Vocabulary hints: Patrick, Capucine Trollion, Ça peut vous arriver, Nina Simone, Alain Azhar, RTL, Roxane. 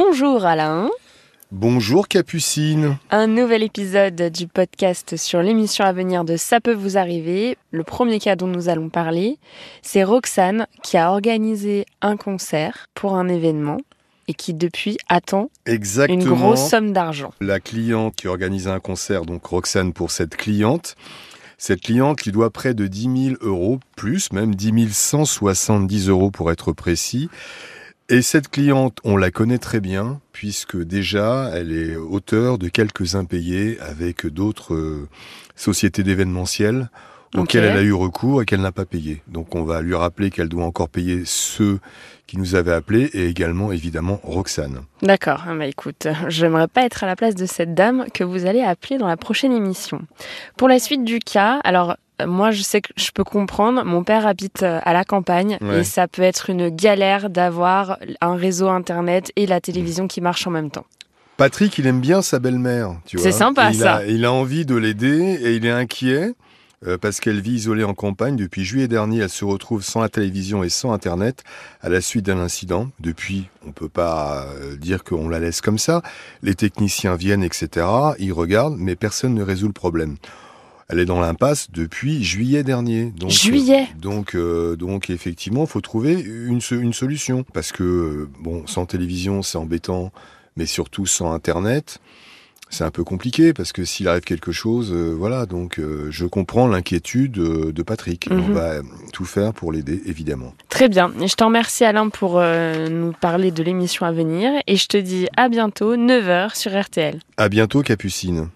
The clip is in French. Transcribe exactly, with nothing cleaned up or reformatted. Bonjour Alain. Bonjour Capucine. Un nouvel épisode du podcast sur l'émission à venir de Ça peut vous arriver. Le premier cas dont nous allons parler, c'est Roxane qui a organisé un concert pour un événement et qui depuis attend Exactement. une grosse somme d'argent. La cliente qui organisait un concert, donc Roxane pour cette cliente, cette cliente qui doit près de dix mille euros, plus même dix mille cent soixante-dix euros pour être précis. Et cette cliente, on la connaît très bien, puisque déjà, elle est auteure de quelques impayés avec d'autres euh, sociétés d'événementiel auxquelles okay. elle a eu recours et qu'elle n'a pas payé. Donc on va lui rappeler qu'elle doit encore payer ceux qui nous avaient appelés et également, évidemment, Roxane. D'accord, bah écoute, j'aimerais pas être à la place de cette dame que vous allez appeler dans la prochaine émission. Pour la suite du cas, alors... Moi, je sais que je peux comprendre. Mon père habite à la campagne ouais. et ça peut être une galère d'avoir un réseau internet et la télévision qui marche en même temps. Patrick, il aime bien sa belle-mère, tu vois. C'est sympa, il ça. A, il a envie de l'aider et il est inquiet euh, parce qu'elle vit isolée en campagne. Depuis juillet dernier, elle se retrouve sans la télévision et sans internet à la suite d'un incident. Depuis, on ne peut pas dire qu'on la laisse comme ça. Les techniciens viennent, et cetera. Ils regardent, mais personne ne résout le problème. Elle est dans l'impasse depuis juillet dernier. Donc, juillet euh, donc, euh, donc, effectivement, il faut trouver une, une solution. Parce que, bon, sans télévision, c'est embêtant, mais surtout sans Internet, c'est un peu compliqué. Parce que s'il arrive quelque chose, euh, voilà. Donc, euh, je comprends l'inquiétude euh, de Patrick. Mm-hmm. On va tout faire pour l'aider, évidemment. Très bien. Je t'en remercie, Alain, pour euh, nous parler de l'émission à venir. Et je te dis à bientôt, neuf heures sur R T L. À bientôt, Capucine.